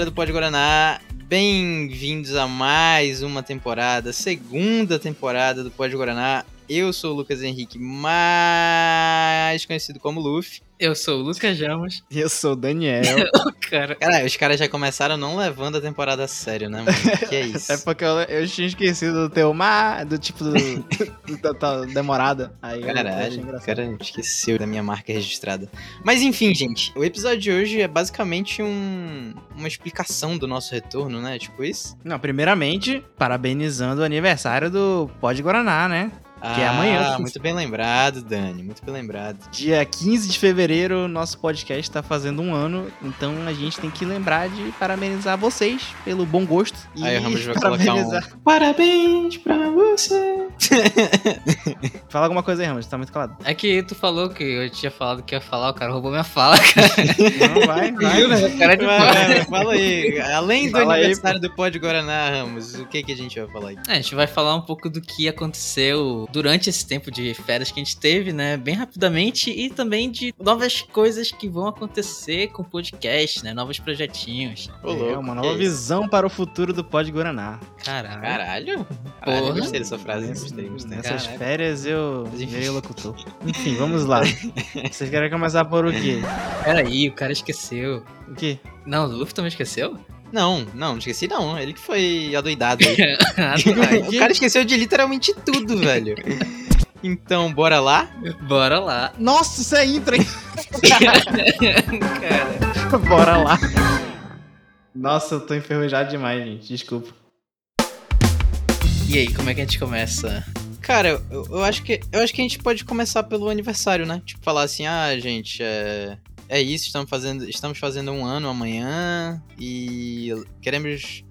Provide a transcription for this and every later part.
galera do Pódio Guaraná, bem-vindos a mais uma temporada, segunda temporada do Pódio Guaraná. Eu sou o Lucas Henrique, mais conhecido como Luffy. Eu sou o Lucas Jamos. E eu sou o Daniel. Caralho, os caras já começaram não levando a temporada a sério, né, mano? Que é isso? É porque eu tinha esquecido do teu mar, do tipo da demorada. Aí, caralho, o cara esqueceu da minha marca registrada. Mas enfim, gente, o episódio de hoje é basicamente uma explicação do nosso retorno, né? Tipo isso? Não, primeiramente, parabenizando o aniversário do Pódio Guaraná, né? Que é amanhã. Muito bem lembrado, Dani, muito bem lembrado. Dia 15 de fevereiro, nosso podcast está fazendo um ano, então a gente tem que lembrar de parabenizar vocês pelo bom gosto. Aí o Ramos vai colocar um parabéns pra você. Fala alguma coisa aí, Ramos, tá muito calado. É que tu falou que eu tinha falado que ia falar, o cara roubou minha fala, cara. Não, vai. Né? Cara, vai. Fala aí, além fala do aniversário aí, do Pódio Guaraná, Ramos, o que a gente vai falar aí? A gente vai falar um pouco do que aconteceu durante esse tempo de férias que a gente teve, né, bem rapidamente, e também de novas coisas que vão acontecer com o podcast, né, novos projetinhos. Pô, louco, uma nova visão para o futuro do Pódio Guaraná. Caralho? Porra. Eu gostei dessa frase, gostei. Nessas férias eu virei locutor. Enfim, vamos lá. Vocês querem começar por o quê? Peraí, o cara esqueceu. O quê? Não, o Luffy também esqueceu? Não esqueci não, ele que foi adoidado. O cara esqueceu de literalmente tudo, velho. Então, bora lá? Bora lá. Nossa, isso é intro, hein? Cara. Bora lá. Nossa, eu tô enferrujado demais, gente, desculpa. E aí, como é que a gente começa? Cara, eu acho que a gente pode começar pelo aniversário, né? Tipo, falar assim, gente, é isso, estamos fazendo um ano amanhã e queremos,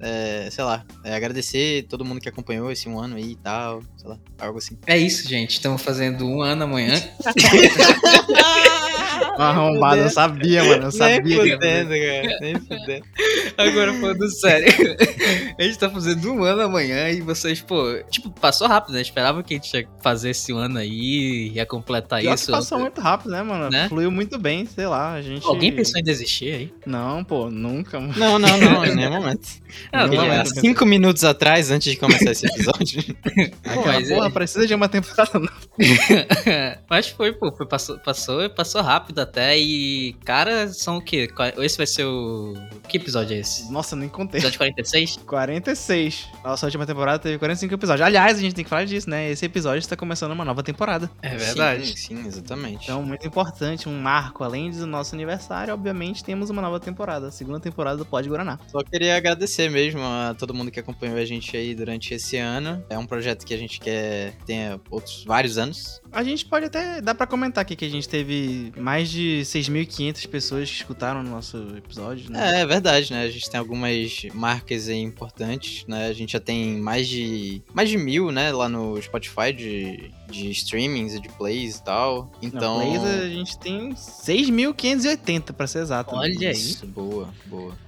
agradecer todo mundo que acompanhou esse um ano aí e tal, sei lá, algo assim. É isso, gente, estamos fazendo um ano amanhã. Arrombado, eu sabia. Nem fudendo, cara, nem fudendo. Agora falando sério, a gente tá fazendo um ano amanhã e vocês, passou rápido, né? Esperava que a gente ia fazer esse ano aí, ia completar isso. Que passou muito rápido, né, mano? Né? Fluiu muito bem, sei lá, a gente... Alguém pensou em desistir aí? Não, nunca, mano. Não, em nenhum momento. Há 5 minutos atrás, antes de começar esse episódio. Precisa de uma temporada nova. Mas foi, passou rápido até e, cara, são o quê? Esse vai ser o... Que episódio é esse? Nossa, nem contei. Episódio 46? 46. Nossa, a última temporada teve 45 episódios. Aliás, a gente tem que falar disso, né? Esse episódio está começando uma nova temporada. É verdade. Sim, exatamente. Então, muito importante, um marco. Além do nosso aniversário, obviamente, temos uma nova temporada. A segunda temporada do Pódio Guaraná. Só queria agradecer mesmo a todo mundo que acompanhou a gente aí durante esse ano. É um projeto que a gente quer ter outros vários anos. A gente pode até... Dá pra comentar aqui que a gente teve mais de 6.500 pessoas que escutaram o nosso episódio, né? É verdade, né? A gente tem algumas marcas aí importantes, né? A gente já tem mais de 1.000, né? Lá no Spotify de streamings e de plays e tal. Então... Plays a gente tem 6.580, pra ser exato. Olha aí. Isso, boa.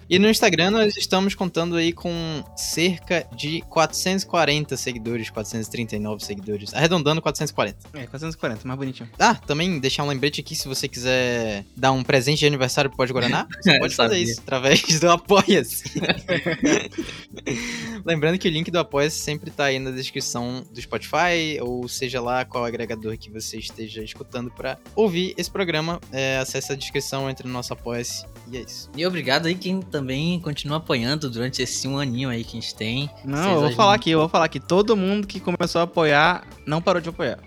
E no Instagram nós estamos contando aí com cerca de 440 seguidores, 439 seguidores, arredondando 440. 440, mais bonitinho. Também deixar um lembrete aqui, se você quiser dar um presente de aniversário pro Pódio Guaraná, você pode fazer isso através do Apoia-se. Lembrando que o link do Apoia-se sempre tá aí na descrição do Spotify, ou seja lá qual agregador que você esteja escutando pra ouvir esse programa. Acesse a descrição, entre no nosso Apoia-se e é isso. E obrigado aí quem também continua apoiando durante esse um aninho aí que a gente tem. Não, eu vou falar aqui, todo mundo que começou a apoiar não parou de apoiar.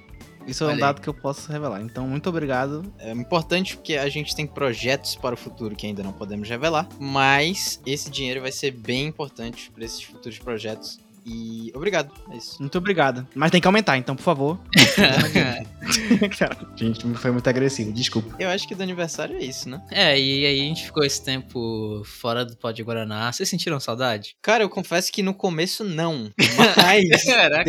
Isso é um dado que eu posso revelar. Então, muito obrigado. É importante porque a gente tem projetos para o futuro que ainda não podemos revelar, mas esse dinheiro vai ser bem importante para esses futuros projetos. E obrigado, é isso. Muito obrigado. Mas tem que aumentar, então, por favor. Gente, foi muito agressivo, desculpa. Eu acho que do aniversário é isso, né? E aí a gente ficou esse tempo fora do Pódio Guaraná. Vocês sentiram saudade? Cara, eu confesso que no começo não. Mas caraca,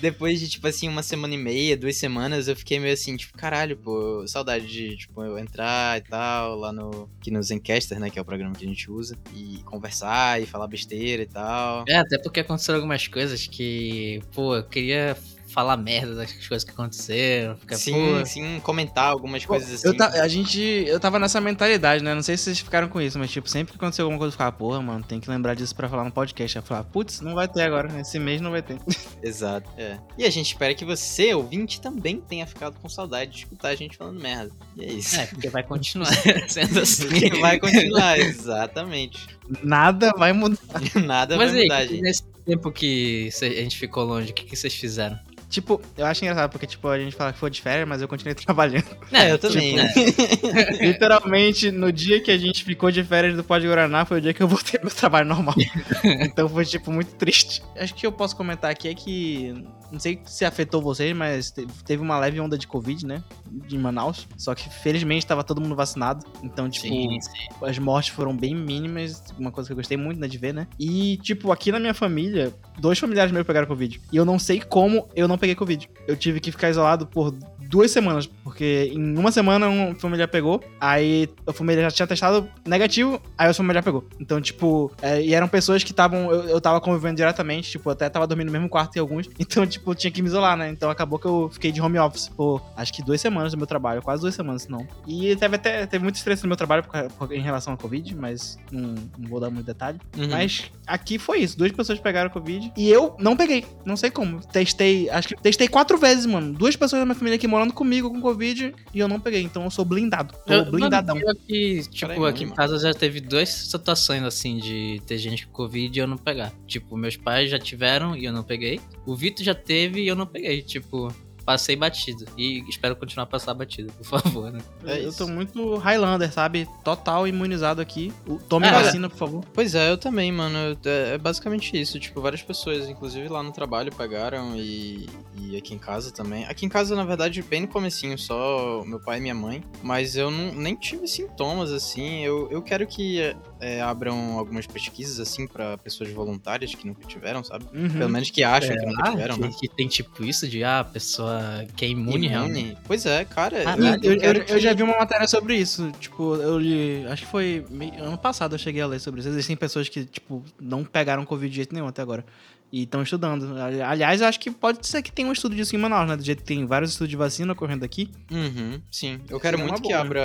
depois de, uma semana e meia, 2 semanas, eu fiquei meio assim, caralho, saudade de, eu entrar e tal, lá no Zencaster, né, que é o programa que a gente usa, e conversar e falar besteira e tal. Até porque aconteceram algumas coisas que, eu queria falar merda das coisas que aconteceram. Ficar, sim, comentar algumas coisas assim. Eu tava nessa mentalidade, né? Não sei se vocês ficaram com isso, mas tipo, sempre que aconteceu alguma coisa, eu ficava, porra, mano, tem que lembrar disso pra falar no podcast. Eu falava, putz, não vai ter agora, né? Esse mês não vai ter. Exato, é. E a gente espera que você, ouvinte, também tenha ficado com saudade de escutar a gente falando merda. E é isso. É, porque vai continuar sendo assim. Porque vai continuar, exatamente. Nada vai mudar. Nada mas vai mudar, gente. Nesse tempo que a gente ficou longe, o que vocês fizeram? Tipo, eu acho engraçado, porque tipo, a gente fala que foi de férias, mas eu continuei trabalhando. É, eu também, tipo, né? Literalmente, no dia que a gente ficou de férias do Pódio Guaraná, foi o dia que eu voltei pro meu trabalho normal. Então foi, tipo, muito triste. Acho que eu posso comentar aqui é que... Não sei se afetou vocês, mas teve uma leve onda de Covid, né? De Manaus. Só que, felizmente, tava todo mundo vacinado. Então, tipo, sim. As mortes foram bem mínimas. Uma coisa que eu gostei muito, né, de ver, né? E, tipo, aqui na minha família, 2 familiares meus pegaram Covid. E eu não sei como eu não peguei Covid. Eu tive que ficar isolado por 2 semanas, porque em uma semana um familiar pegou, aí a família já tinha testado negativo, aí o familiar pegou. Então, tipo, e eram pessoas que estavam, eu tava convivendo diretamente, tipo, até tava dormindo no mesmo quarto que alguns, então, tipo, tinha que me isolar, né? Então, acabou que eu fiquei de home office por, acho que 2 semanas do meu trabalho, quase 2 semanas, se não. E teve muito estresse no meu trabalho em relação à Covid, mas não vou dar muito detalhe. Uhum. Mas aqui foi isso, 2 pessoas pegaram Covid, e eu não peguei, não sei como. Acho que testei 4 vezes, mano. 2 pessoas da minha família que morando comigo com Covid e eu não peguei, então eu sou blindado. Tô blindadão. Que, tipo, aqui em casa já teve 2 situações, assim, de ter gente com Covid e eu não pegar. Tipo, meus pais já tiveram e eu não peguei. O Vitor já teve e eu não peguei. Tipo, passei batido. E espero continuar a passar batido, por favor, né? Eu tô muito Highlander, sabe? Total imunizado aqui. Tome vacina, por favor. Pois é, eu também, mano. É basicamente isso. Tipo, várias pessoas, inclusive lá no trabalho, pagaram e aqui em casa também. Aqui em casa, na verdade, bem no comecinho, só meu pai e minha mãe. Mas eu nem tive sintomas, assim. Eu quero que abram algumas pesquisas, assim, pra pessoas voluntárias que nunca tiveram, sabe? Uhum. Pelo menos que acham que nunca tiveram, né? Que tem tipo isso de, a pessoa que é imune, realmente. Pois é, cara. Eu já vi uma matéria sobre isso. Tipo, eu li... Acho que foi ano passado eu cheguei a ler sobre isso. Existem pessoas que, tipo, não pegaram Covid de jeito nenhum até agora. E estão estudando. Aliás, eu acho que pode ser que tenha um estudo disso em Manaus, né? Do jeito que tem vários estudos de vacina ocorrendo aqui. Uhum, sim. Eu quero muito que abra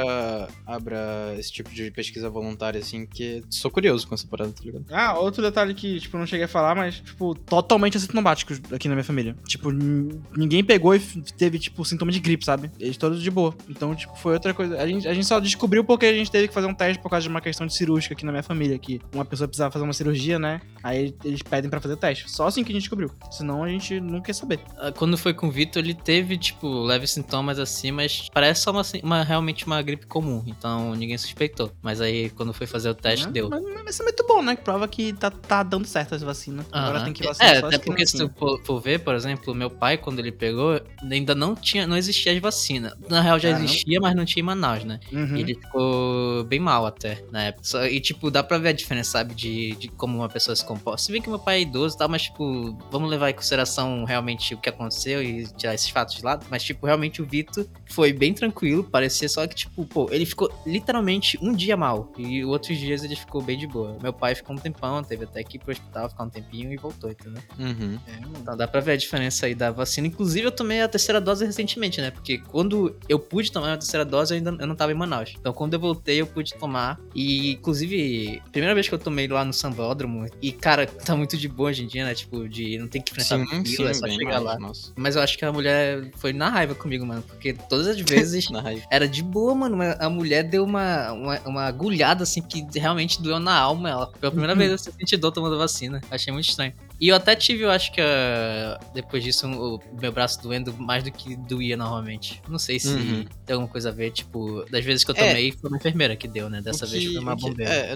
esse tipo de pesquisa voluntária, assim, porque sou curioso com essa parada, tá ligado? Ah, outro detalhe que, tipo, não cheguei a falar, mas, tipo, totalmente assintomáticos aqui na minha família. Tipo, ninguém pegou e teve, tipo, sintoma de gripe, sabe? Eles todos de boa. Então, tipo, foi outra coisa. A gente só descobriu porque a gente teve que fazer um teste por causa de uma questão de cirúrgica aqui na minha família, que uma pessoa precisava fazer uma cirurgia, né? Aí eles pedem pra fazer o teste. Só assim que a gente descobriu. Senão a gente não quer saber. Quando foi com o Vitor, ele teve, tipo, leves sintomas assim, mas parece só realmente uma gripe comum. Então ninguém suspeitou. Mas aí, quando foi fazer o teste, deu. Mas isso é muito bom, né? Que prova que tá dando certo as vacinas. Uhum. Agora tem que vacinar só as criancinhas. Até porque se tu for ver, por exemplo, meu pai, quando ele pegou, ainda não existia as vacinas. Na real já existia, mas não tinha em Manaus, né? Uhum. E ele ficou bem mal até, na época. E, tipo, dá pra ver a diferença, sabe? De como uma pessoa se comporta. Se vê que meu pai é idoso e tal, mas, tipo, vamos levar em consideração realmente o que aconteceu e tirar esses fatos de lado. Mas, tipo, realmente o Vitor foi bem tranquilo. Parecia só que, tipo, pô, ele ficou literalmente um dia mal. E outros dias ele ficou bem de boa. Meu pai ficou um tempão, teve até que ir pro hospital, ficar um tempinho e voltou, entendeu? Uhum. Então dá pra ver a diferença aí da vacina. Inclusive, eu tomei a 3ª dose recentemente, né? Porque quando eu pude tomar a 3ª dose, eu não tava em Manaus. Então, quando eu voltei, eu pude tomar. E, inclusive, primeira vez que eu tomei lá no Sambódromo. E, cara, tá muito de boa hoje em dia, né? Tipo, de não tem que enfrentar fila, é só chegar lá. Nossa. Mas eu acho que a mulher foi na raiva comigo, mano. Porque todas as vezes era de boa, mano. Mas a mulher deu uma agulhada, assim, que realmente doeu na alma. Ela, pela primeira vez, eu senti dor tomando vacina. Achei muito estranho. E eu até tive, eu acho que depois disso, o meu braço doendo mais do que doía normalmente. Não sei se tem alguma coisa a ver, tipo, das vezes que eu tomei, foi uma enfermeira que deu, né? Dessa vez foi uma bombeira.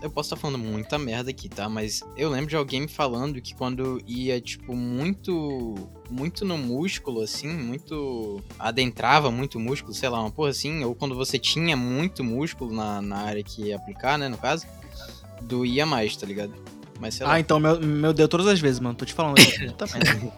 Eu posso estar falando muita merda aqui, tá? Mas eu lembro de alguém me falando que quando ia, tipo, muito no músculo, assim, muito... adentrava muito músculo, sei lá, uma porra assim, ou quando você tinha muito músculo na área que ia aplicar, né, no caso, doía mais, tá ligado? Mas, então, meu deu todas as vezes, mano. Tô te falando.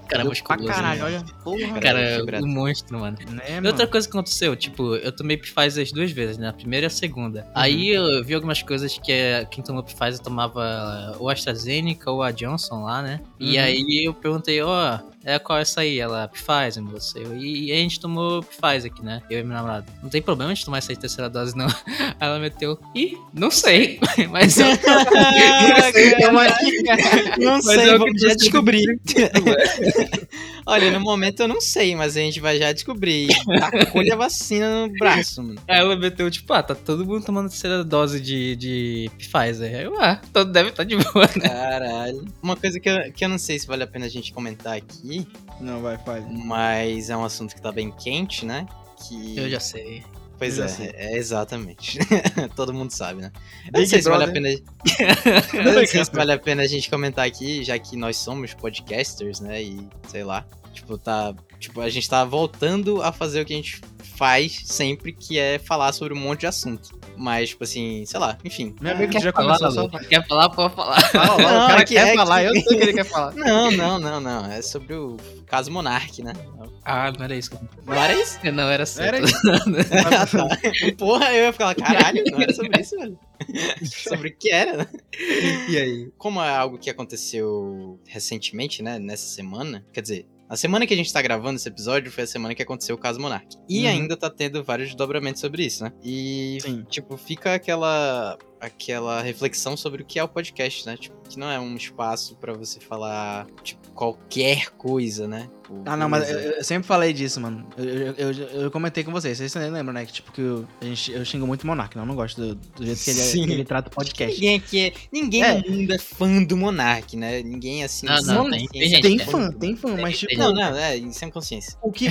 Cara, musculoso. Pra caralho, olha. Porra, cara, um monstro, mano. É, outra coisa que aconteceu, tipo, eu tomei Pfizer 2 vezes, né? A primeira e a segunda. Aí eu vi algumas coisas que quem tomou Pfizer tomava ou a AstraZeneca ou a Johnson lá, né? E aí eu perguntei, ó... é qual é essa aí? Ela, Pfizer, você. E a gente tomou Pfizer aqui, né? Eu e meu namorado. Não tem problema a gente tomar essa terceira dose, não. Aí ela meteu, ih, não sei. Mas eu... não sei, vamos já descobrir. Olha, no momento eu não sei, mas a gente vai já descobrir. Tacou-lhe a vacina no braço, mano. Aí ela meteu, tipo, ah, tá todo mundo tomando terceira dose de Pfizer. Aí eu, ah, todo deve estar de boa, né? Caralho. Uma coisa que eu não sei se vale a pena a gente comentar aqui. Não, vai, faz. Mas é um assunto que tá bem quente, né? Que... eu já sei. Pois é, assim. É, exatamente. Todo mundo sabe, né? Eu não sei se vale a pena... eu não sei se vale a pena a gente comentar aqui, já que nós somos podcasters, né? E, sei lá, tipo, tá... tipo, a gente tá voltando a fazer o que a gente faz sempre, que é falar sobre um monte de assunto. Mas, tipo assim, sei lá, enfim. Meu amigo que já começou só... quer falar, pode falar. Fala lá, não, o cara quer falar, eu sei que ele quer falar. Não. É sobre o caso Monark, né? Ah, não era isso. Não era isso? Não, era certo. Porra, eu ia falar, caralho, não era sobre isso, velho. Sobre o que era, né? E aí? Como é algo que aconteceu recentemente, né? Nessa semana, quer dizer... a semana que a gente tá gravando esse episódio foi a semana que aconteceu o caso Monark. E ainda tá tendo vários desdobramentos sobre isso, né? E, sim, tipo, fica aquela reflexão sobre o que é o podcast, né? Tipo, que não é um espaço pra você falar, tipo, qualquer coisa, né? Ah, não, mas eu sempre falei disso, mano. Eu comentei com vocês também lembram, né? Que, tipo, que eu xingo muito o Monark, não gosto do jeito que ele trata o podcast. Ninguém aqui é... ninguém no mundo é fã do Monark, né? Ninguém, assim... não, tem fã, mas, tipo... Não, é sem consciência. O que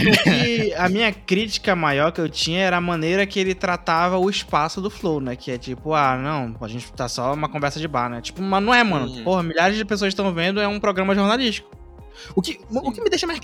a minha crítica maior que eu tinha era a maneira que ele tratava o espaço do Flow, né? Que é tipo, ah, não, a gente tá só uma conversa de bar, né? Tipo, mas não é, mano. Porra, milhares de pessoas estão vendo, é um programa jornalístico. O que me deixa mais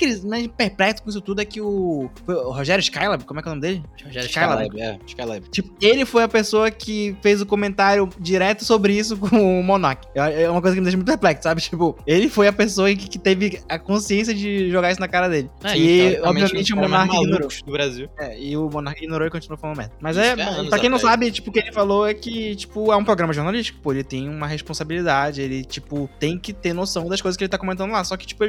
perplexo com isso tudo é que o Rogério Skylab, como é que é o nome dele? Rogério Skylab, Skylab. Tipo, ele foi a pessoa que fez o comentário direto sobre isso com o Monark. É uma coisa que me deixa muito perplexo, sabe? Tipo, ele foi a pessoa que teve a consciência de jogar isso na cara dele. E, obviamente, o Monark ignorou. Do Brasil. É, e o Monark ignorou e continuou falando merda. Mas é, pra quem não sabe, tipo, o que ele falou é que, tipo, é um programa jornalístico, pô, ele tem uma responsabilidade, ele, tipo, tem que ter noção das coisas que ele tá comentando lá. Só que, tipo,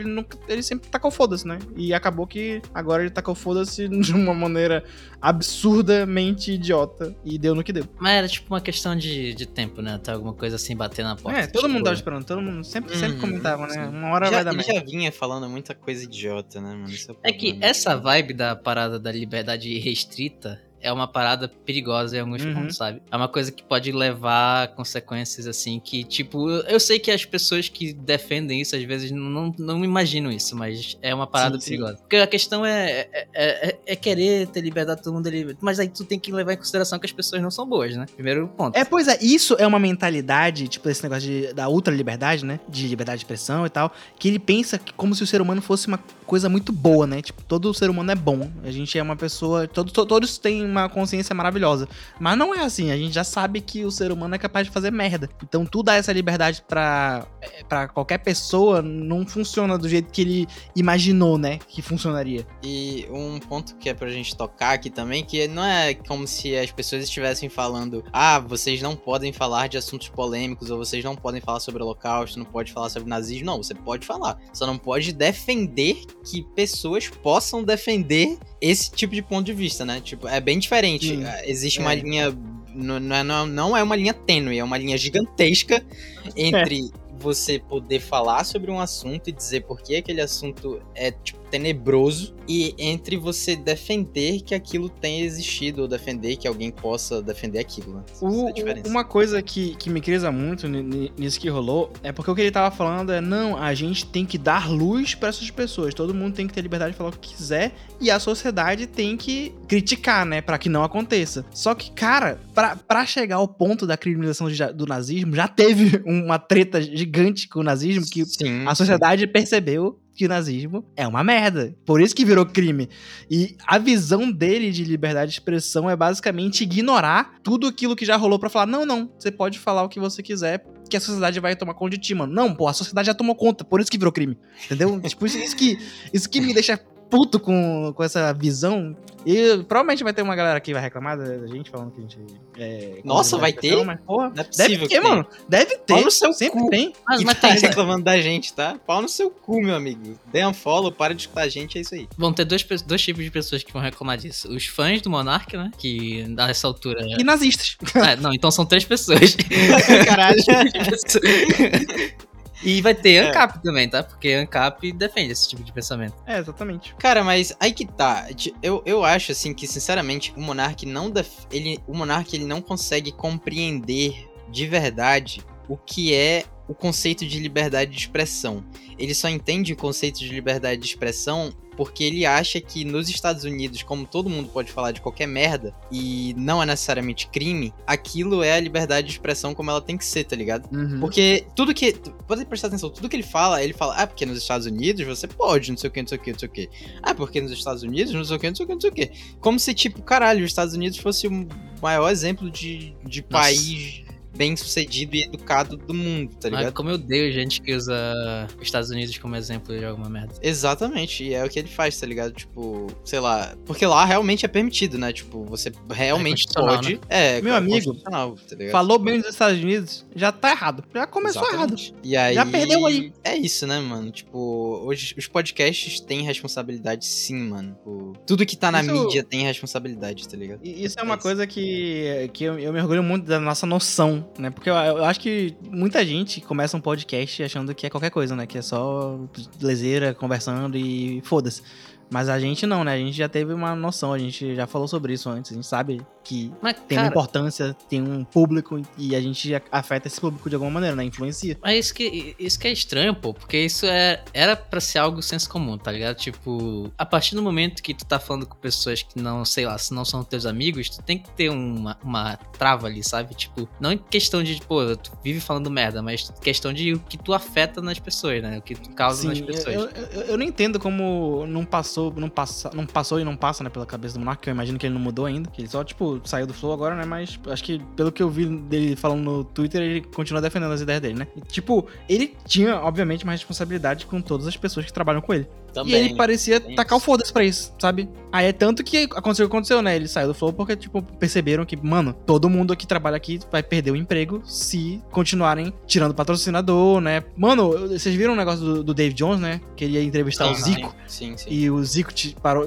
ele sempre tacou foda-se, né? E acabou que agora ele tacou foda-se de uma maneira absurdamente idiota e deu no que deu. Mas era tipo uma questão de tempo, né? Até alguma coisa assim bater na porta. É, todo mundo tava esperando, todo mundo sempre comentava, né? Uma hora vai dar merda. Ele já vinha falando muita coisa idiota, né, mano? É que essa vibe da parada da liberdade restrita é uma parada perigosa em alguns pontos, sabe? É uma coisa que pode levar a consequências, assim, que, tipo... eu sei que as pessoas que defendem isso, às vezes, não imaginam isso, mas é uma parada perigosa. Porque a questão é querer ter liberdade, todo mundo é livre. Mas aí tu tem que levar em consideração que as pessoas não são boas, né? Primeiro ponto. É, pois é. Isso é uma mentalidade, tipo, esse negócio da ultraliberdade, né? De liberdade de expressão e tal, que ele pensa como se o ser humano fosse uma coisa muito boa, né? Tipo, todo ser humano é bom. A gente é uma pessoa... todos têm uma consciência maravilhosa. Mas não é assim. A gente já sabe que o ser humano é capaz de fazer merda. Então, tu dar essa liberdade pra qualquer pessoa não funciona do jeito que ele imaginou, né? Que funcionaria. E um ponto que é pra gente tocar aqui também, que não é como se as pessoas estivessem falando, ah, vocês não podem falar de assuntos polêmicos, ou vocês não podem falar sobre o Holocausto, não pode falar sobre nazismo. Não, você pode falar. Só não pode defender que pessoas possam defender esse tipo de ponto de vista, né? Tipo, é bem diferente. Existe uma linha... Não é uma linha tênue, é uma linha gigantesca entre você poder falar sobre um assunto e dizer por que aquele assunto é, tipo, tenebroso, e entre você defender que aquilo tenha existido ou defender que alguém possa defender aquilo, né? Uma coisa que me crisa muito nisso que rolou é porque o que ele tava falando é, não, a gente tem que dar luz pra essas pessoas, todo mundo tem que ter liberdade de falar o que quiser e a sociedade tem que criticar, né, pra que não aconteça. Só que, cara, pra chegar ao ponto da criminalização do nazismo, já teve uma treta gigante com o nazismo, que a sociedade percebeu que o nazismo é uma merda. Por isso que virou crime. E a visão dele de liberdade de expressão é basicamente ignorar tudo aquilo que já rolou pra falar, não, você pode falar o que você quiser, que a sociedade vai tomar conta de ti, mano. Não, pô, a sociedade já tomou conta, por isso que virou crime. Entendeu? Tipo, isso que me deixa puto com essa visão. E provavelmente vai ter uma galera que vai reclamar da gente, falando que a gente... Nossa, vai ter? Mas, porra, não é possível, deve ter, mano. Deve ter. Pau no seu sempre cu. Tem. Mas tá reclamando da gente, tá? Pau no seu cu, meu amigo. Dê um follow, para de escutar a gente, é isso aí. Vão ter dois tipos de pessoas que vão reclamar disso. Os fãs do Monark, né? Que, a essa altura... E nazistas. Ah, não, então são três pessoas. Caralho. E vai ter ANCAP também, tá? Porque ANCAP defende esse tipo de pensamento. É, exatamente. Cara, mas aí que tá. Eu acho, assim, que, sinceramente, o Monark não... O Monark, ele não consegue compreender de verdade o que é o conceito de liberdade de expressão. Ele só entende o conceito de liberdade de expressão porque ele acha que nos Estados Unidos, como todo mundo pode falar de qualquer merda, e não é necessariamente crime, aquilo é a liberdade de expressão como ela tem que ser, tá ligado? Uhum. Porque tudo que... Pode prestar atenção, tudo que ele fala, ah, porque nos Estados Unidos você pode, não sei o que, não sei o que, não sei o que. Ah, porque nos Estados Unidos, não sei o que, não sei o que, não sei o que. Como se, tipo, caralho, os Estados Unidos fosse o maior exemplo de país... bem sucedido e educado do mundo, tá ligado? Mas como eu odeio gente que usa os Estados Unidos como exemplo de alguma merda. Exatamente, e é o que ele faz, tá ligado? Tipo, sei lá, porque lá realmente é permitido, né? Tipo, você realmente pode... Né? Meu amigo, tá ligado? Falou bem dos Estados Unidos, já tá errado. Já começou errado. E aí, já perdeu aí. É isso, né, mano? Tipo, hoje os podcasts têm responsabilidade sim, mano. Tudo que tá na mídia tem responsabilidade, tá ligado? Isso é uma coisa que eu me orgulho muito da nossa noção, né? Porque eu acho que muita gente começa um podcast achando que é qualquer coisa, né? Que é só lezeira, conversando e foda-se. Mas a gente não, né? A gente já teve uma noção, a gente já falou sobre isso antes, a gente sabe que tem uma importância, tem um público e a gente afeta esse público de alguma maneira, né? Influencia. Mas isso que é estranho, pô, porque isso era pra ser algo senso comum, tá ligado? Tipo, a partir do momento que tu tá falando com pessoas que não, sei lá, se não são teus amigos, tu tem que ter uma trava ali, sabe? Tipo, não em questão de, pô, tu vive falando merda, mas questão de o que tu afeta nas pessoas, né? O que tu causa nas pessoas. Eu não entendo como não passou e não passa, né, pela cabeça do Monark, que eu imagino que ele não mudou ainda, que ele só, tipo, saiu do Flow agora, né, mas acho que, pelo que eu vi dele falando no Twitter, ele continua defendendo as ideias dele, né. E, tipo, ele tinha, obviamente, uma responsabilidade com todas as pessoas que trabalham com ele. Também, e ele parecia tacar o foda-se pra isso, sabe? Aí é tanto que aconteceu, né, ele saiu do Flow porque, tipo, perceberam que, mano, todo mundo que trabalha aqui vai perder o emprego se continuarem tirando patrocinador, né. Mano, vocês viram o negócio do Dave Jones, né, que ele ia entrevistar o Zico. Sim. E o Zico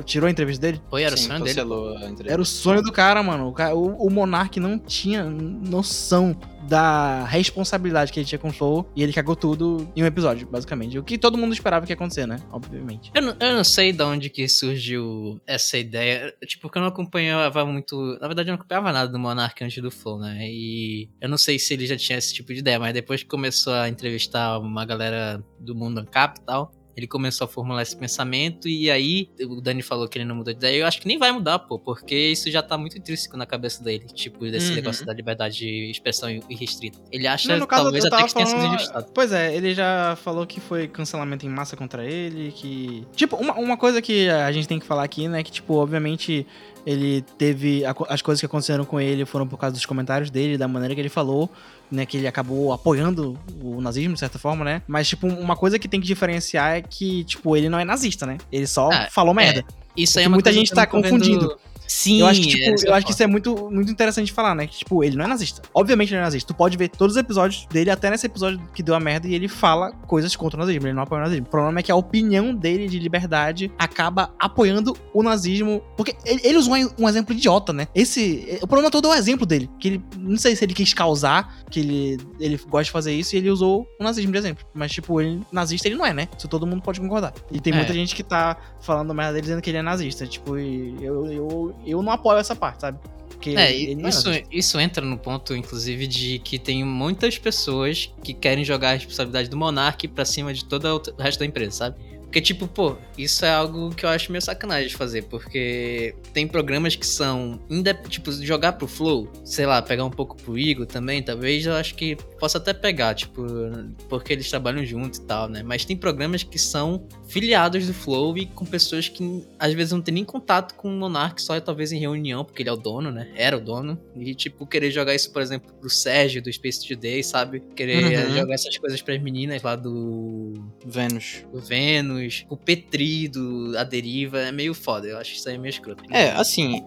tirou a entrevista dele? Foi, era o sonho dele. Era o sonho do cara, mano. O Monark não tinha noção da responsabilidade que ele tinha com o Flow e ele cagou tudo em um episódio, basicamente. O que todo mundo esperava que ia acontecer, né? Obviamente. Eu não sei de onde que surgiu essa ideia. Tipo, porque eu não acompanhava muito... Na verdade, eu não acompanhava nada do Monark antes do Flow, né? E eu não sei se ele já tinha esse tipo de ideia, mas depois que começou a entrevistar uma galera do mundo ANCAP e tal... Ele começou a formular esse pensamento e aí o Dani falou que ele não mudou de ideia. Eu acho que nem vai mudar, pô, porque isso já tá muito intrínseco na cabeça dele, tipo, desse negócio da liberdade de expressão irrestrita. Ele acha, não, talvez, até que tenha sido injustiçado. Pois é, ele já falou que foi cancelamento em massa contra ele, que... Tipo, uma coisa que a gente tem que falar aqui, né, que, tipo, obviamente... Ele teve... As coisas que aconteceram com ele foram por causa dos comentários dele, da maneira que ele falou, né? Que ele acabou apoiando o nazismo, de certa forma, né? Mas, tipo, uma coisa que tem que diferenciar é que, tipo, ele não é nazista, né? Ele só falou merda. Isso aí é uma coisa que muita gente tá confundindo. Sim, eu acho que, tipo, isso é muito, muito interessante de falar, né? Que, tipo, ele não é nazista. Obviamente ele não é nazista. Tu pode ver todos os episódios dele, até nesse episódio que deu a merda, e ele fala coisas contra o nazismo. Ele não apoia o nazismo. O problema é que a opinião dele de liberdade acaba apoiando o nazismo. Porque ele usou um exemplo idiota, né? O problema todo é o exemplo dele. Que ele, não sei se ele quis causar, que ele gosta de fazer isso, e ele usou o nazismo de exemplo. Mas, tipo, nazista ele não é, né? Isso todo mundo pode concordar. E tem muita gente que tá falando merda dele dizendo que ele é nazista. Tipo, eu não apoio essa parte, sabe? Porque isso entra no ponto, inclusive, de que tem muitas pessoas que querem jogar a responsabilidade do Monark pra cima de todo o resto da empresa, sabe? Porque, tipo, pô, isso é algo que eu acho meio sacanagem de fazer, porque tem programas que são, tipo, jogar pro Flow, sei lá, pegar um pouco pro Igor também, talvez eu acho que possa até pegar, tipo, porque eles trabalham junto e tal, né? Mas tem programas que são filiados do Flow e com pessoas que, às vezes, não tem nem contato com o Monark, só talvez em reunião, porque ele é o dono, né? Era o dono. E, tipo, querer jogar isso, por exemplo, pro Sérgio, do Space Today, sabe? Querer jogar essas coisas pras meninas lá do... Vênus. Vênus, o Petri do A Deriva, é meio foda, eu acho que isso aí é meio escroto. É, assim,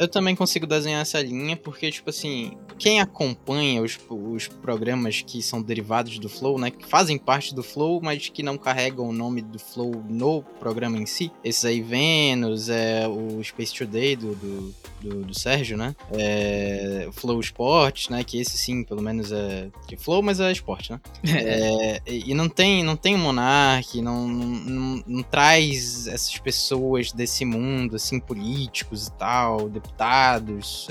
eu também consigo desenhar essa linha, porque, tipo assim, quem acompanha os programas que são derivados do Flow, né, que fazem parte do Flow, mas que não carregam o nome do Flow no programa em si, esses aí, Vênus, o Space Today do Sérgio, né, o Flow Esporte, né, que esse sim, pelo menos é de Flow, mas é esporte, né, e não tem o Monark, não traz essas pessoas desse mundo, assim, políticos e tal, deputados,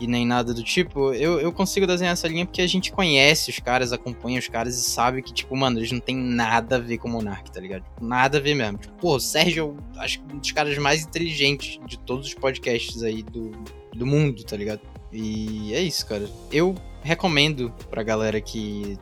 e nem nada do tipo. Eu consigo desenhar essa linha porque a gente conhece os caras, acompanha os caras e sabe que, tipo, mano, eles não tem nada a ver com o Monark, tá ligado? Nada a ver mesmo. Tipo, pô, o Sérgio, eu acho que um dos caras mais inteligentes de todos os podcasts aí do mundo, tá ligado? E é isso, cara. Eu recomendo pra galera que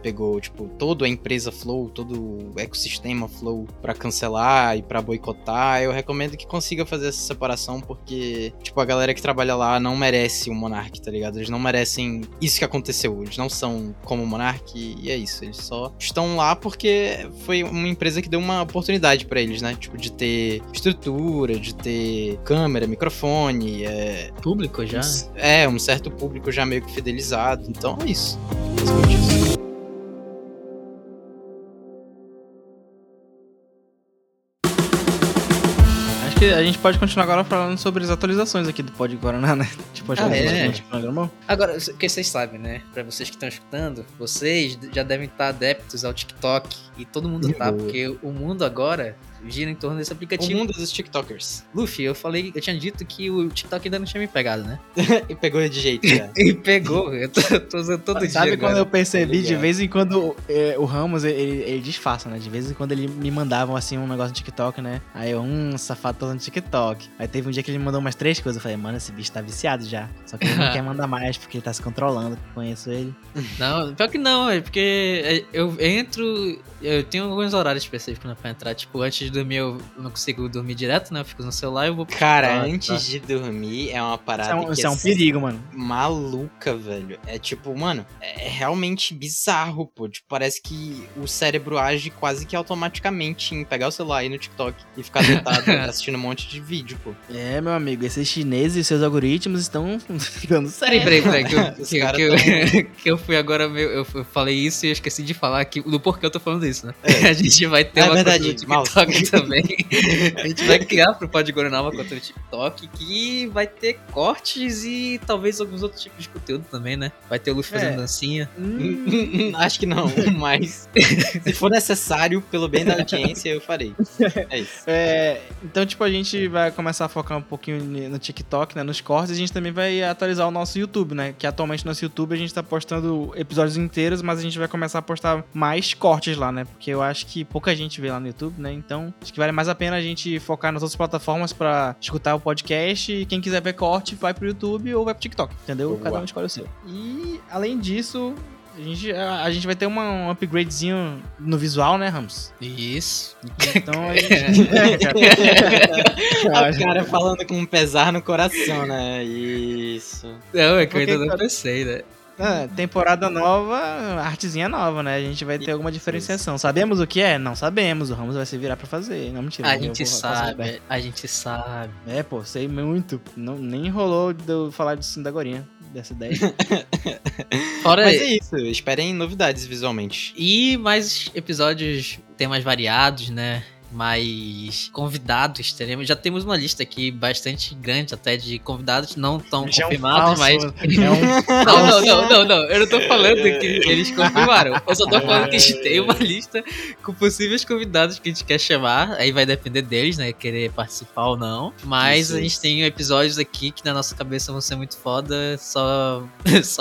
pegou, tipo, toda a empresa Flow, todo o ecossistema Flow pra cancelar e pra boicotar. Eu recomendo que consiga fazer essa separação, porque, tipo, a galera que trabalha lá não merece o Monark, tá ligado? Eles não merecem isso que aconteceu. Eles não são como o Monark e é isso. Eles só estão lá porque foi uma empresa que deu uma oportunidade pra eles, né? Tipo, de ter estrutura, de ter câmera, microfone, público já? Um certo público já meio que fidelizado. Então é isso. Acho que a gente pode continuar agora falando sobre as atualizações aqui do Pódio Guaraná, né? Tipo, agora, porque vocês sabem, né? Pra vocês que estão escutando, vocês já devem estar adeptos ao TikTok. E todo mundo porque o mundo agora gira em torno desse aplicativo. O mundo dos TikTokers. Luffy, eu tinha dito que o TikTok ainda não tinha me pegado, né? E pegou de jeito, cara. E pegou, eu tô usando todo dia. Sabe quando eu percebi, de vez em quando, o Ramos, ele disfarça, né? De vez em quando ele me mandava, assim, um negócio no TikTok, né? Aí eu, safado, tô usando TikTok. Aí teve um dia que ele me mandou umas 3 coisas, eu falei, mano, esse bicho tá viciado já. Só que ele não quer mandar mais, porque ele tá se controlando, conheço ele. Não, pior que não, é porque eu tenho alguns horários específicos, né, pra entrar, tipo, antes de dormir eu não consigo dormir direto, né? Eu fico no celular e eu vou... Cara, antes de dormir é uma parada que isso é um perigo, mano. Maluca, velho. É tipo, mano, é realmente bizarro, pô. Tipo, parece que o cérebro age quase que automaticamente em pegar o celular e ir no TikTok e ficar deitado assistindo um monte de vídeo, pô. É, meu amigo, esses chineses e seus algoritmos estão ficando sérios. Peraí, que eu fui agora meio... Eu falei isso e eu esqueci de falar do porquê eu tô falando isso, né? A gente vai ter uma coisa do TikTok também. A gente vai criar pro Pódio Guaraná uma conta no TikTok que vai ter cortes e talvez alguns outros tipos de conteúdo também, né? Vai ter o Luffy fazendo dancinha. Acho que não, mas se for necessário, pelo bem da audiência, eu farei. É isso. Então, tipo, a gente vai começar a focar um pouquinho no TikTok, né? Nos cortes, a gente também vai atualizar o nosso YouTube, né? Que atualmente no nosso YouTube a gente tá postando episódios inteiros, mas a gente vai começar a postar mais cortes lá, né? Porque eu acho que pouca gente vê lá no YouTube, né? Então, acho que vale mais a pena a gente focar nas outras plataformas pra escutar o podcast e quem quiser ver corte vai pro YouTube ou vai pro TikTok, entendeu? Boa. Cada um escolhe o seu. E, além disso, a gente vai ter um upgradezinho no visual, né, Ramos? Isso. Então a gente... o cara falando com um pesar no coração, né? Isso. Não, é que eu ainda não pensei, né? Temporada nova, artezinha nova, né? A gente vai ter alguma diferenciação. Sabemos o que é? Não sabemos. O Ramos vai se virar pra fazer. Não, mentira. A gente sabe. É, pô, sei muito. Não, nem enrolou de eu falar disso da agorinha, dessa ideia. Mas é isso. Esperem novidades visualmente. E mais episódios, temas variados, né? Mais convidados teremos. Já temos uma lista aqui bastante grande até de convidados não tão confirmados, mas... Não. Eu não tô falando que eles confirmaram. Eu só tô falando que a gente tem uma lista com possíveis convidados que a gente quer chamar. Aí vai depender deles, né? Querer participar ou não. Mas isso. A gente tem episódios aqui que na nossa cabeça vão ser muito foda. Só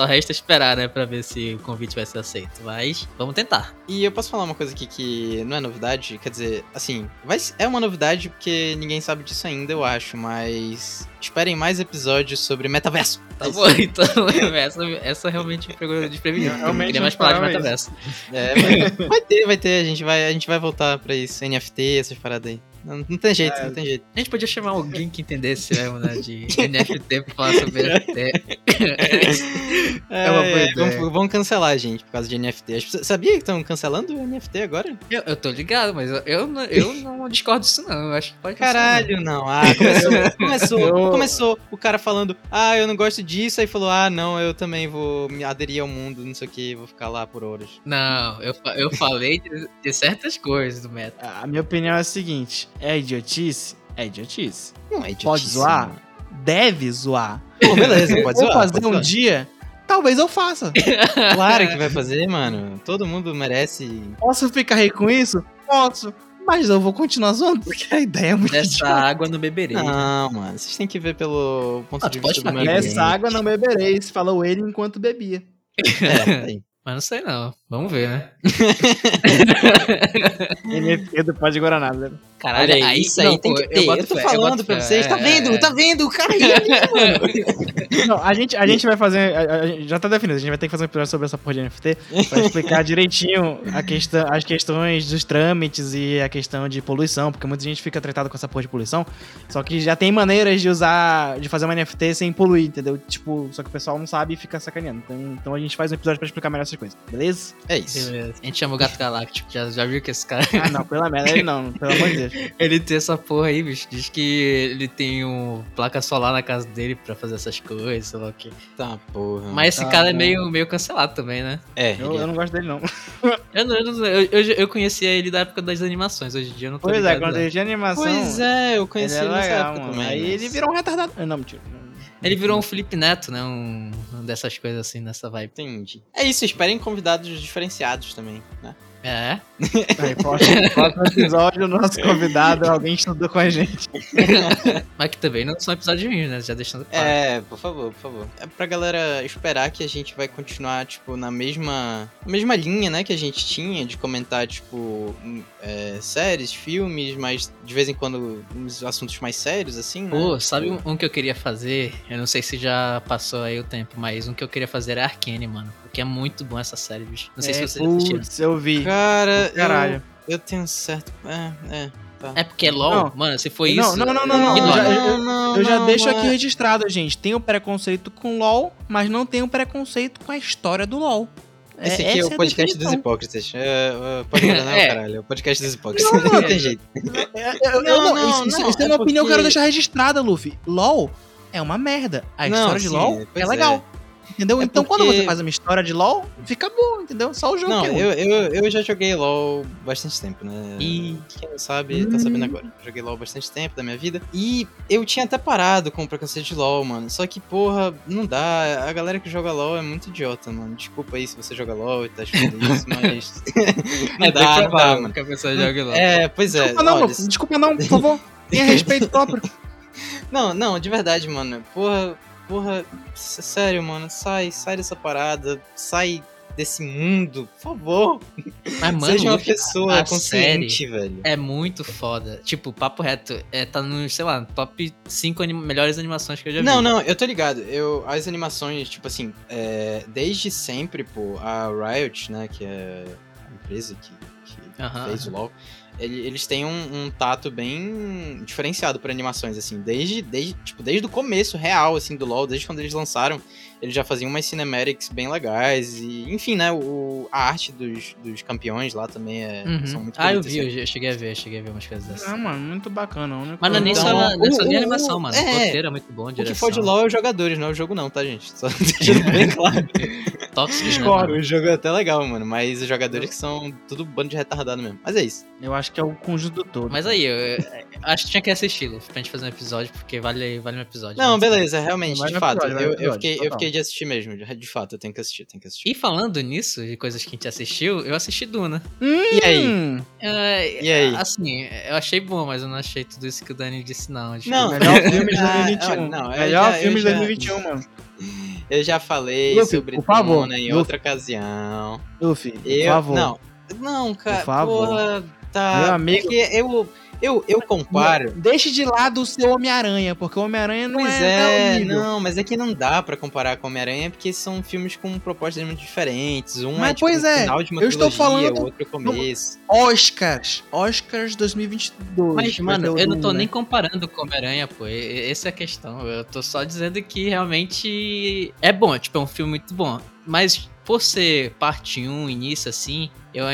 resta esperar, né? Pra ver se o convite vai ser aceito. Mas vamos tentar. E eu posso falar uma coisa aqui que não é novidade? Quer dizer, assim, é uma novidade porque ninguém sabe disso ainda, eu acho, mas esperem mais episódios sobre metaverso. Tá bom, então essa realmente pegou de prevenir. Eu queria mais falar de metaverso. Vai ter, a gente vai voltar pra isso, NFT, essas paradas aí. Não tem jeito. A gente podia chamar alguém que entendesse mesmo, né, de NFT pra falar sobre NFT. É uma boa ideia. Vamos cancelar, gente, por causa de NFT. Sabia que estão cancelando o NFT agora? Eu tô ligado, mas eu não discordo disso, não. Eu acho que pode cancelar. Caralho, não. Ah, começou o cara falando, ah, eu não gosto disso, aí falou, ah, não, eu também vou me aderir ao mundo, não sei o que, vou ficar lá por horas. Não, eu falei de certas coisas do meta. A minha opinião é a seguinte, é idiotice? É idiotice. Não é idiotice. Pode zoar? Não. Deve zoar. Pô, beleza, pode zoar. Vou fazer um dia, talvez eu faça. Claro que vai fazer, mano. Todo mundo merece. Posso ficar rico com isso? Posso. Mas eu vou continuar zoando, porque a ideia é muito difícil. Dessa água não beberei. Não, mano. Vocês têm que ver pelo ponto de vista do meu. Dessa água não beberei, se falou ele enquanto bebia. É, mas não sei não. Vamos ver, né? NFT do Pódio Guaraná, né? Caralho, olha, isso aí não, tem que ter. Eu tô falando pra vocês. Tá vendo? Cara, mano. Não, a gente vai fazer... já tá definido. A gente vai ter que fazer um episódio sobre essa porra de NFT pra explicar direitinho as questões dos trâmites e a questão de poluição, porque muita gente fica tratada com essa porra de poluição, só que já tem maneiras de usar, de fazer uma NFT sem poluir, entendeu? Tipo, só que o pessoal não sabe e fica sacaneando. Então a gente faz um episódio pra explicar melhor essas coisas, beleza? É isso. Beleza. A gente chama o Gato Galáctico. Já viu que esse cara... Ah, não. Pela merda, ele não. Pelo amor de Deus. Ele tem essa porra aí, bicho. Diz que ele tem placa solar na casa dele pra fazer essas coisas, sei lá o que. Tá, porra. Mas esse cara é meio cancelado também, né? É. Eu não gosto dele, não. Eu conhecia ele da época das animações. Hoje em dia eu não tô ligado. Pois é, quando ele tinha animação... Pois é, eu conheci ele nessa época também. Aí ele virou um retardado. Não, mentira. Ele virou um Felipe Neto, né? Um dessas coisas assim, nessa vibe. Entendi. É isso, esperem convidados diferenciados também, né? É. Aí, próximo episódio, o nosso convidado, alguém estudou com a gente. Mas que também não são episódios ruins, né? Já deixando claro. É, por favor, por favor. É pra galera esperar que a gente vai continuar, tipo, na mesma linha, né? Que a gente tinha de comentar, tipo, séries, filmes, mas de vez em quando uns assuntos mais sérios, assim, né? Pô, sabe um que eu queria fazer? Eu não sei se já passou aí o tempo, mas um que eu queria fazer era Arcane, mano. Porque é muito bom essa série, bicho. Não sei se vocês assistiram. Eu vi. Cara, caralho. Eu tenho um certo... Tá. É porque é LOL? Não. Mano, se foi isso... Não. Eu já deixo aqui registrado, gente. Tenho preconceito com LOL, mas não tenho preconceito com a história do LOL. Esse aqui é o podcast dos hipócritas. Pode mandar não, caralho. É o podcast dos hipócritas. Não tem jeito. Isso é uma opinião que eu quero deixar registrada, Luffy. LOL é uma merda. A história de LOL é legal. Entendeu? Então porque... quando você faz uma história de LOL, fica bom, entendeu? Só o jogo. Não, eu já joguei LOL bastante tempo, né? E quem não sabe, tá sabendo agora. Joguei LOL bastante tempo da minha vida. E eu tinha até parado com o preconceito de LOL, mano. Só que, porra, não dá. A galera que joga LOL é muito idiota, mano. Desculpa aí se você joga LOL e tá escutando isso, mas... não dá, mano. Que a pessoa joga LOL. É, pois é. Desculpa não, por favor. Tenha respeito próprio. Não, de verdade, mano. Porra, sério, mano, sai dessa parada, sai desse mundo, por favor. Mas, mano, seja uma pessoa consciente, velho. É muito foda. Tipo, papo reto, tá no, sei lá, top 5 melhores animações que eu já vi. Não, eu tô ligado. As animações, tipo assim, desde sempre, pô, a Riot, né, que é a empresa que fez o LoL, eles têm um tato bem diferenciado para animações, assim, desde o começo real, assim, do LoL, desde quando eles lançaram, eles já faziam umas cinematics bem legais, e, enfim, né, a arte dos campeões lá também são muito bonitas. Eu cheguei a ver umas coisas assim. Ah, mano, muito bacana. Mas não é nem só de animação, mano, o roteiro é muito bom, direção. O que for de LoL é os jogadores, não é o jogo não, tá, gente? Só deixando bem claro. Tóxico, né? O jogo é até legal, mano, mas os jogadores que são tudo bando de retardado mesmo, mas é isso. Eu acho que é o conjunto todo. Mas aí, eu acho que tinha que assistir, Luffy, pra gente fazer um episódio, porque vale um episódio. Não, né? Beleza, realmente, de fato. Eu fiquei de assistir mesmo, de fato, eu tenho que assistir, E falando nisso, de coisas que a gente assistiu, eu assisti Duna. E aí? Assim, eu achei bom, mas eu não achei tudo isso que o Dani disse, não. Melhor filme de 2021. Melhor filme de 2021, mano. Eu já falei, Luffy, sobre Duna em outra ocasião. Luffy, por favor. Não, cara, porra... Tá, meu amigo. Porque eu Eu comparo... Deixe de lado o seu Homem-Aranha, porque o Homem-Aranha não não, mas é que não dá pra comparar com o Homem-Aranha, porque são filmes com propostas muito diferentes. Um mas, é, tipo, pois é, final de uma eu trilogia, estou falando o outro é começo. Oscars 2022. Mas, mano, eu não tô nem comparando com o Homem-Aranha, pô. Essa é a questão. Eu tô só dizendo que realmente é bom. Tipo, é um filme muito bom. Mas... por ser parte 1, início assim, eu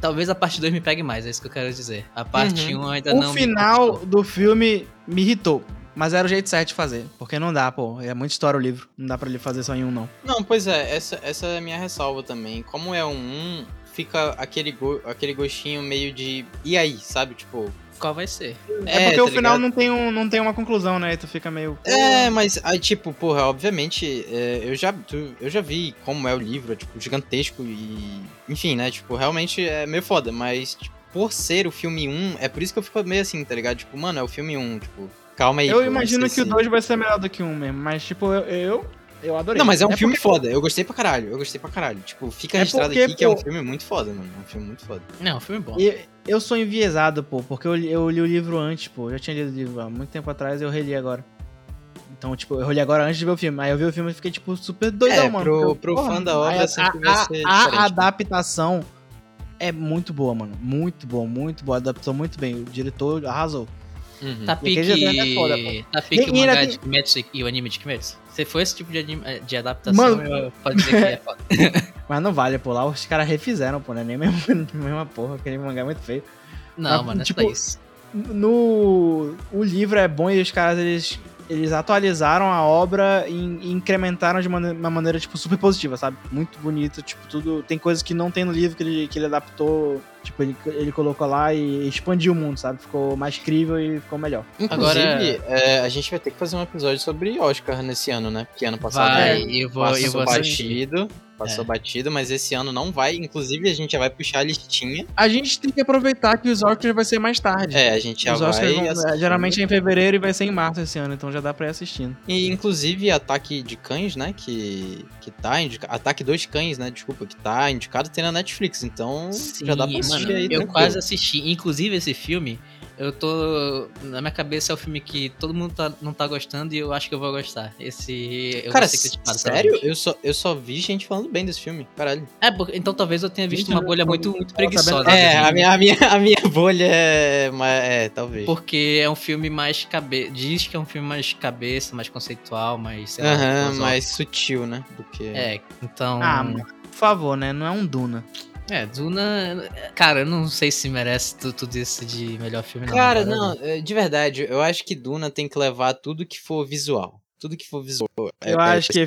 talvez a parte 2 me pegue mais, é isso que eu quero dizer. A parte 1 ainda o não... O final do filme me irritou, mas era o jeito certo de fazer, porque não dá, pô, é muita história o livro, não dá pra ele fazer só em um, não. Não, pois é, essa é a minha ressalva também. Como é um, fica aquele gostinho meio de... E aí, sabe, tipo... Qual vai ser? É porque o final não tem uma conclusão, né? Tu fica meio... É, mas aí, tipo, porra, obviamente, eu já vi como é o livro, é, tipo, gigantesco e... Enfim, né? Tipo, realmente é meio foda, mas tipo, por ser o filme 1, é por isso que eu fico meio assim, tá ligado? Tipo, mano, é o filme 1, tipo, calma aí. Eu imagino que o 2 vai ser melhor do que o 1 mesmo, mas, tipo, eu adorei. Não, mas é um filme foda. Eu gostei pra caralho. Tipo, fica registrado aqui que é um filme muito foda, mano. É um filme muito foda. Não, é um filme bom. E eu sou enviesado, pô, porque eu li o livro antes, pô. Eu já tinha lido o livro há muito tempo atrás e eu reli agora. Então, tipo, eu li agora antes de ver o filme. Aí eu vi o filme e fiquei, tipo, super doidão, mano. Pro fã da obra sempre vai ser diferente. A adaptação é muito boa, mano. Muito boa. Adaptou muito bem. O diretor arrasou. Uhum. Tá pique o mangá de Kimetsu e o anime de Kimetsu. Se for esse tipo de adaptação, mano, pode dizer que é foda. Mas não vale, pô, lá os caras refizeram, pô, né? Nem mesma porra, aquele mangá é muito feio. Não, mas, mano, tipo, é só isso. O livro é bom e os caras, eles atualizaram a obra e incrementaram de uma maneira, tipo, super positiva, sabe? Muito bonito, tipo, tudo... Tem coisas que não tem no livro que ele adaptou, tipo, ele colocou lá e expandiu o mundo, sabe? Ficou mais crível e ficou melhor. Inclusive, agora, a gente vai ter que fazer um episódio sobre Oscar nesse ano, né? Porque ano passado passou batido, mas esse ano não vai. Inclusive, a gente já vai puxar a listinha. A gente tem que aproveitar que os Oscars vai ser mais tarde. É, a gente já vai assistir. Geralmente é em fevereiro e vai ser em março esse ano, então já dá pra ir assistindo. E, inclusive, Ataque de Cães, né, que tá indicado... Ataque dos Cães, né, desculpa, que tá indicado, tem na Netflix, então sim, já dá pra assistir, mano, aí. Eu quase assisti. Inclusive, esse filme, eu tô... Na minha cabeça é o filme que todo mundo não tá gostando e eu acho que eu vou gostar. Esse... Eu cara, vou ser criticado, sério? Eu só vi gente falando bem desse filme, caralho. É, então talvez eu tenha visto uma bolha muito preguiçosa. É, a minha bolha é talvez. Porque é um filme mais cabeça, diz que é um filme mais cabeça, mais conceitual, mais... Sei lá, mais sutil, né? Do que... É, então... Ah, mano, por favor, né? Não é um Duna. É, Duna... Cara, eu não sei se merece tudo isso de melhor filme. Cara, não, de verdade, eu acho que Duna tem que levar tudo que for visual. Tudo que for visual. Eu acho que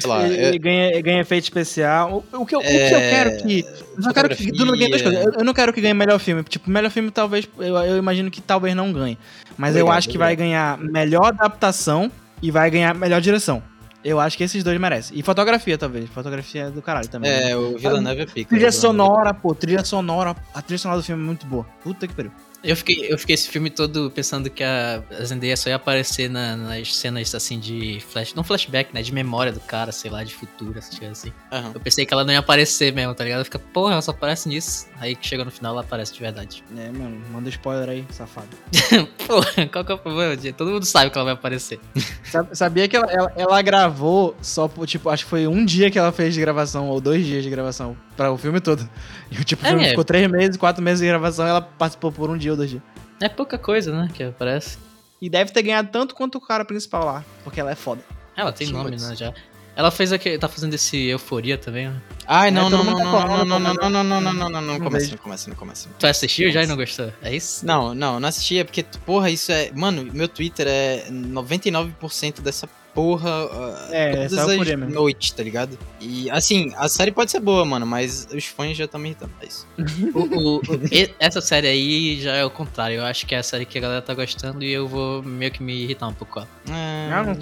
ganha efeito especial. O que eu quero que... Eu não quero que Duna ganhe duas coisas. Eu não quero que ganhe melhor filme. Tipo, melhor filme talvez... Eu imagino que talvez não ganhe. Mas eu acho que vai ganhar melhor adaptação e vai ganhar melhor direção. Eu acho que esses dois merecem. E fotografia, talvez. Fotografia é do caralho também. É, né? O Villeneuve é pica. Trilha sonora, pô. Trilha sonora. A trilha sonora do filme é muito boa. Puta que pariu. Eu fiquei esse filme todo pensando que a Zendaya só ia aparecer nas cenas, assim, de flashback, né? De memória do cara, sei lá, de futuro, essas coisas assim. Uhum. Eu pensei que ela não ia aparecer mesmo, tá ligado? Fica, porra, ela só aparece nisso. Aí que chega no final, ela aparece de verdade. É, mano, manda spoiler aí, safado. Porra, qual que é o problema? Todo mundo sabe que ela vai aparecer. Sabia que ela gravou só, tipo, acho que foi um dia que ela fez de gravação, ou 2 dias de gravação, pra o filme todo. E tipo, o filme ficou 3 meses, 4 meses de gravação, e ela participou por um dia. É pouca coisa, né, que aparece. E deve ter ganhado tanto quanto o cara principal lá, porque ela é foda. Ela tem nome, né, já. Ela fez aquele... Tá fazendo esse Euforia também, né? Ai, não, começa. Tu assistiu já e não gostou? É isso? Não assisti, é porque, porra, isso é... Mano, meu Twitter é 99% dessa porra todas as noites, tá ligado? E, assim, a série pode ser boa, mano, mas os fãs já estão me irritando, é isso. Essa série aí já é o contrário. Eu acho que é a série que a galera tá gostando e eu vou meio que me irritar um pouco, ó.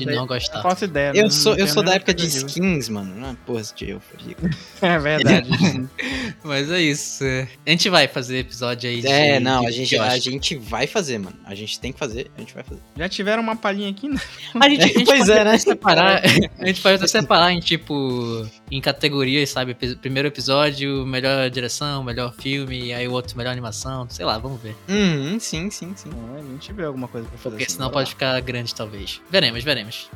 Não gostar. Não faço ideia. Eu sou da época de skins, mano. Não é porra de euforia. É verdade. Mas é isso. A gente vai fazer episódio aí de... É, não, a gente vai fazer, mano. A gente tem que fazer, a gente vai fazer. Já tiveram uma palhinha aqui, né? Pois é, né? Separar, a gente pode até separar em, tipo, em categorias, sabe? Primeiro episódio, melhor direção, melhor filme, aí o outro, melhor animação, sei lá, vamos ver. Sim. A gente vê alguma coisa pra fazer. Porque assim, senão pode ficar grande, talvez. Veremos.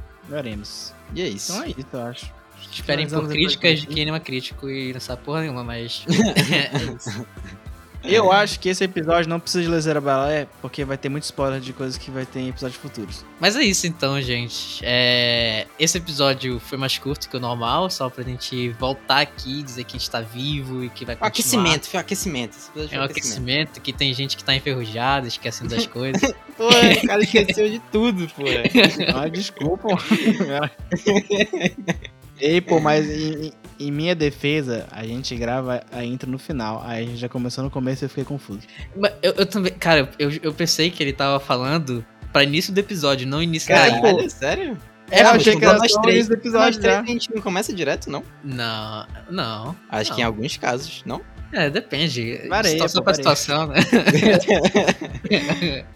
E é isso. Então é isso, eu acho. Esperem por críticas de quem não é crítico e não sabe porra nenhuma, mas... é isso. Eu acho que esse episódio não precisa de laser a balé, porque vai ter muito spoiler de coisas que vai ter em episódios futuros. Mas é isso então, gente. Esse episódio foi mais curto que o normal, só pra gente voltar aqui e dizer que a gente tá vivo e que vai continuar. Foi um aquecimento. Esse episódio foi um aquecimento, que tem gente que tá enferrujada, esquecendo das coisas. Pô, o cara esqueceu de tudo, pô. Ah, desculpa. Ei, pô, mas em minha defesa, a gente grava a intro no final. Aí a gente já começou no começo e eu fiquei confuso. Eu também, cara, eu pensei que ele tava falando pra início do episódio, não início da intro. Sério? Eu achei que era só três do episódio. Nós três, a gente não começa direto, não? Não. Acho que em alguns casos, não? Depende. Situação pra situação, né?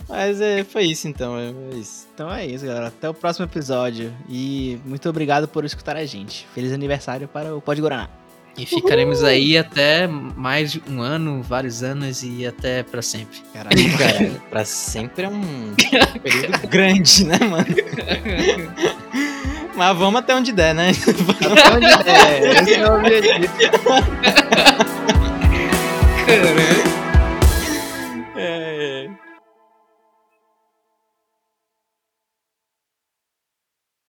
Mas foi isso, então. Então é isso, galera. Até o próximo episódio. E muito obrigado por escutar a gente. Feliz aniversário para o Pódio Guaraná. E ficaremos aí até mais um ano, vários anos e até pra sempre. Caralho. Pra sempre é um período grande, né, mano? Mas vamos até onde der, né? Vamos até onde der. Esse é o objetivo. Caralho.